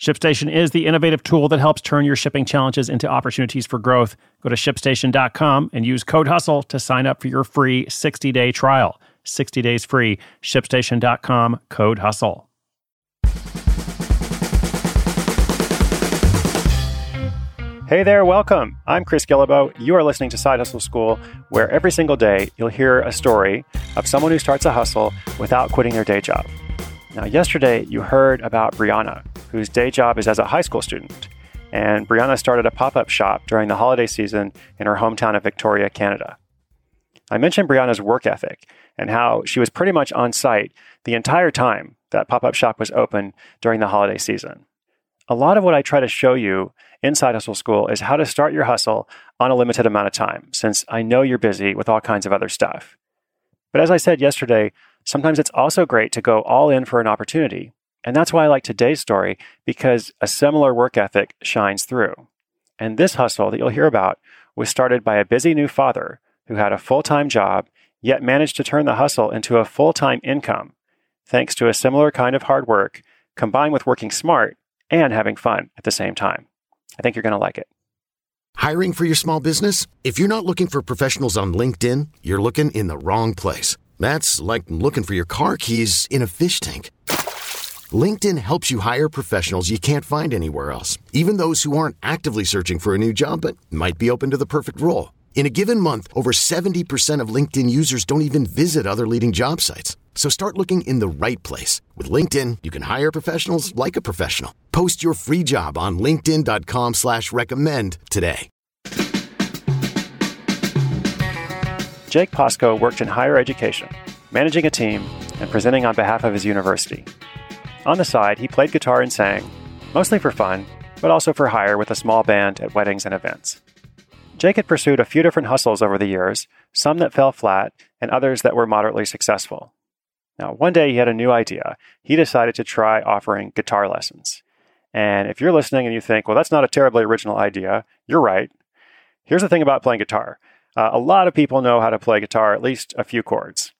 ShipStation is the innovative tool that helps turn your shipping challenges into opportunities for growth. Go to ShipStation.com and use code HUSTLE to sign up for your free 60-day trial. 60 days free. ShipStation.com, code HUSTLE. Hey there, welcome. I'm Chris Guillebeau. You are listening to Side Hustle School, where every single day you'll hear a story of someone who starts a hustle without quitting their day job. Now, yesterday you heard about Brianna, whose day job is as a high school student. And Brianna started a pop-up shop during the holiday season in her hometown of Victoria, Canada. I mentioned Brianna's work ethic and how she was pretty much on site the entire time that pop-up shop was open during the holiday season. A lot of what I try to show you inside Hustle School is how to start your hustle on a limited amount of time, since I know you're busy with all kinds of other stuff. But as I said yesterday, sometimes it's also great to go all in for an opportunity. And that's why I like today's story, because a similar work ethic shines through. And this hustle that you'll hear about was started by a busy new father who had a full-time job, yet managed to turn the hustle into a full-time income, thanks to a similar kind of hard work, combined with working smart and having fun at the same time. I think you're going to like it. Hiring for your small business? If you're not looking for professionals on LinkedIn, you're looking in the wrong place. That's like looking for your car keys in a fish tank. LinkedIn helps you hire professionals you can't find anywhere else, even those who aren't actively searching for a new job but might be open to the perfect role. In a given month, over 70% of LinkedIn users don't even visit other leading job sites. So start looking in the right place. With LinkedIn, you can hire professionals like a professional. Post your free job on linkedin.com/recommend today. Jake Pasco worked in higher education, managing a team, and presenting on behalf of his university. On the side, he played guitar and sang, mostly for fun, but also for hire with a small band at weddings and events. Jake had pursued a few different hustles over the years, some that fell flat and others that were moderately successful. Now, one day he had a new idea. He decided to try offering guitar lessons. And if you're listening and you think, well, that's not a terribly original idea, you're right. Here's the thing about playing guitar. A lot of people know how to play guitar, at least a few chords.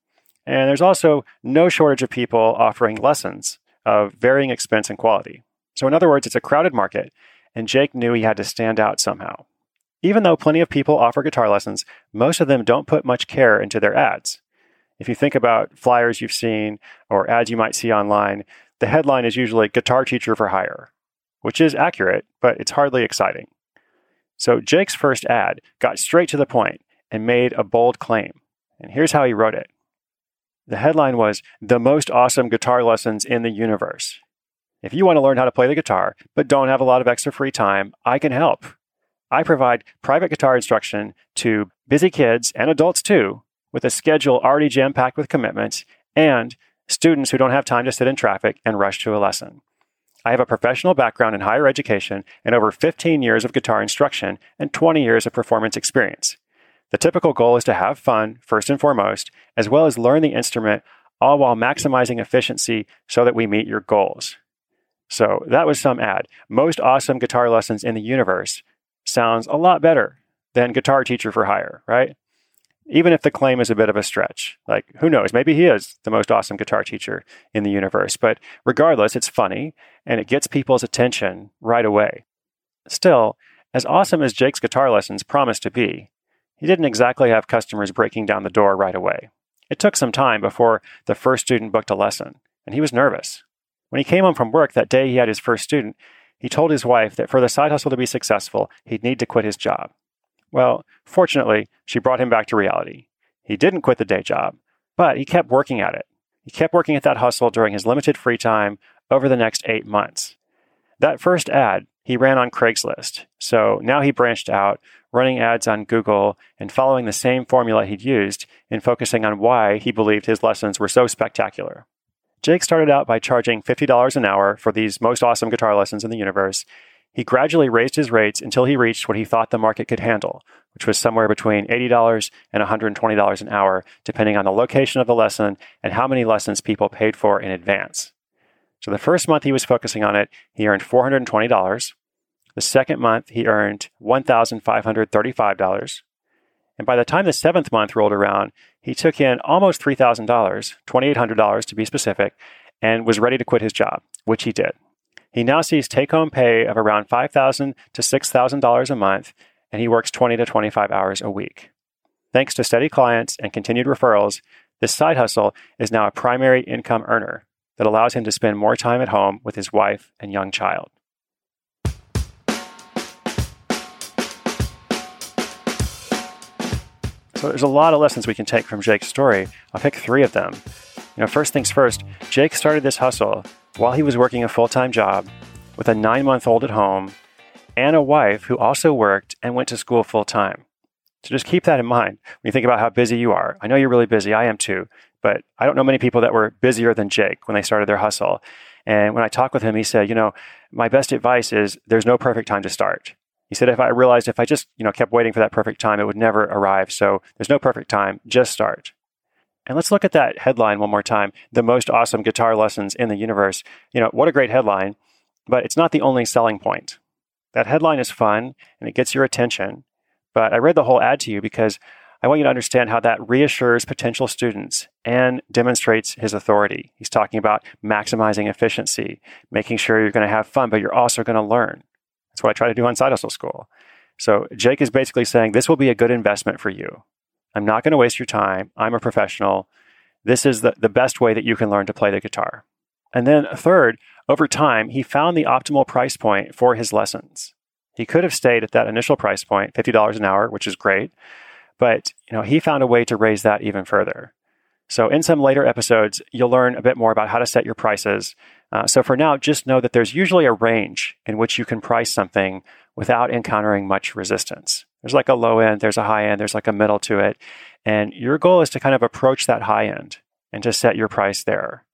And there's also no shortage of people offering lessons of varying expense and quality. So in other words, it's a crowded market, and Jake knew he had to stand out somehow. Even though plenty of people offer guitar lessons, most of them don't put much care into their ads. If you think about flyers you've seen or ads you might see online, the headline is usually guitar teacher for hire, which is accurate, but it's hardly exciting. So Jake's first ad got straight to the point and made a bold claim. And here's how he wrote it. The headline was, "The Most Awesome Guitar Lessons in the Universe." If you want to learn how to play the guitar, but don't have a lot of extra free time, I can help. I provide private guitar instruction to busy kids and adults too, with a schedule already jam-packed with commitments, and students who don't have time to sit in traffic and rush to a lesson. I have a professional background in higher education and over 15 years of guitar instruction and 20 years of performance experience. The typical goal is to have fun, first and foremost, as well as learn the instrument, all while maximizing efficiency so that we meet your goals. So that was some ad. Most Awesome Guitar Lessons in the Universe sounds a lot better than guitar teacher for hire, right? Even if the claim is a bit of a stretch. Like, who knows? Maybe he is the most awesome guitar teacher in the universe. But regardless, it's funny, and it gets people's attention right away. Still, as awesome as Jake's guitar lessons promised to be, he didn't exactly have customers breaking down the door right away. It took some time before the first student booked a lesson, and he was nervous. When he came home from work that day he had his first student, He told his wife that for the side hustle to be successful, he'd need to quit his job. Well, fortunately, she brought him back to reality. He didn't quit the day job, but he kept working at it. He kept working at that hustle during his limited free time over the next 8 months. That first ad he ran on Craigslist, so now he branched out, running ads on Google and following the same formula he'd used in focusing on why he believed his lessons were so spectacular. Jake started out by charging $50 an hour for these most awesome guitar lessons in the universe. He gradually raised his rates until he reached what he thought the market could handle, which was somewhere between $80 and $120 an hour, depending on the location of the lesson and how many lessons people paid for in advance. So the first month he was focusing on it, he earned $420. The second month, he earned $1,535. And by the time the 7th month rolled around, he took in almost $3,000, $2,800 to be specific, and was ready to quit his job, which he did. He now sees take-home pay of around $5,000 to $6,000 a month, and he works 20 to 25 hours a week. Thanks to steady clients and continued referrals, this side hustle is now a primary income earner that allows him to spend more time at home with his wife and young child. So there's a lot of lessons we can take from Jake's story. I'll pick 3 of them. First things first, Jake started this hustle while he was working a full-time job with a 9-month-old at home and a wife who also worked and went to school full-time. So just keep that in mind when you think about how busy you are. I know you're really busy. I am too. But I don't know many people that were busier than Jake when they started their hustle. And when I talked with him, he said, my best advice is there's no perfect time to start. He said, if I just kept waiting for that perfect time, it would never arrive. So there's no perfect time, just start. And let's look at that headline one more time, the most awesome guitar lessons in the universe. What a great headline, but it's not the only selling point. That headline is fun and it gets your attention, but I read the whole ad to you because I want you to understand how that reassures potential students and demonstrates his authority. He's talking about maximizing efficiency, making sure you're going to have fun, but you're also going to learn. That's what I try to do on Side Hustle School. So Jake is basically saying, this will be a good investment for you. I'm not going to waste your time. I'm a professional. This is the best way that you can learn to play the guitar. And then third, over time, he found the optimal price point for his lessons. He could have stayed at that initial price point, $50 an hour, which is great. But he found a way to raise that even further. So in some later episodes, you'll learn a bit more about how to set your prices. So for now, just know that there's usually a range in which you can price something without encountering much resistance. There's like a low end, there's a high end, there's like a middle to it. And your goal is to kind of approach that high end and to set your price there.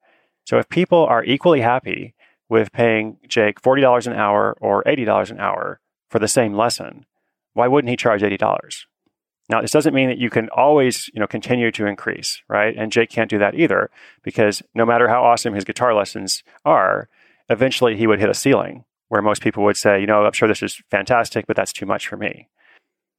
So if people are equally happy with paying Jake $40 an hour or $80 an hour for the same lesson, why wouldn't he charge $80? Now, this doesn't mean that you can always, continue to increase, right? And Jake can't do that either, because no matter how awesome his guitar lessons are, eventually he would hit a ceiling where most people would say, I'm sure this is fantastic, but that's too much for me.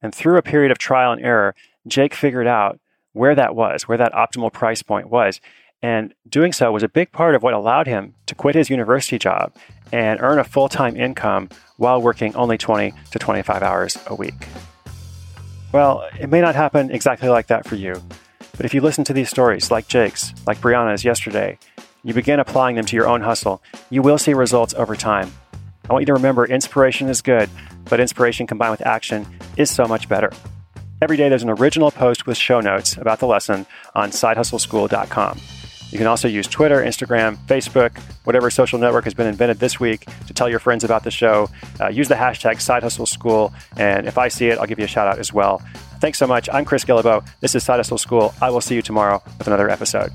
And through a period of trial and error, Jake figured out where that optimal price point was. And doing so was a big part of what allowed him to quit his university job and earn a full-time income while working only 20 to 25 hours a week. Well, it may not happen exactly like that for you, but if you listen to these stories like Jake's, like Brianna's yesterday, you begin applying them to your own hustle, you will see results over time. I want you to remember inspiration is good, but inspiration combined with action is so much better. Every day there's an original post with show notes about the lesson on sidehustleschool.com. You can also use Twitter, Instagram, Facebook, whatever social network has been invented this week to tell your friends about the show. Use the hashtag Side Hustle School, and if I see it, I'll give you a shout out as well. Thanks so much. I'm Chris Guillebeau. This is Side Hustle School. I will see you tomorrow with another episode.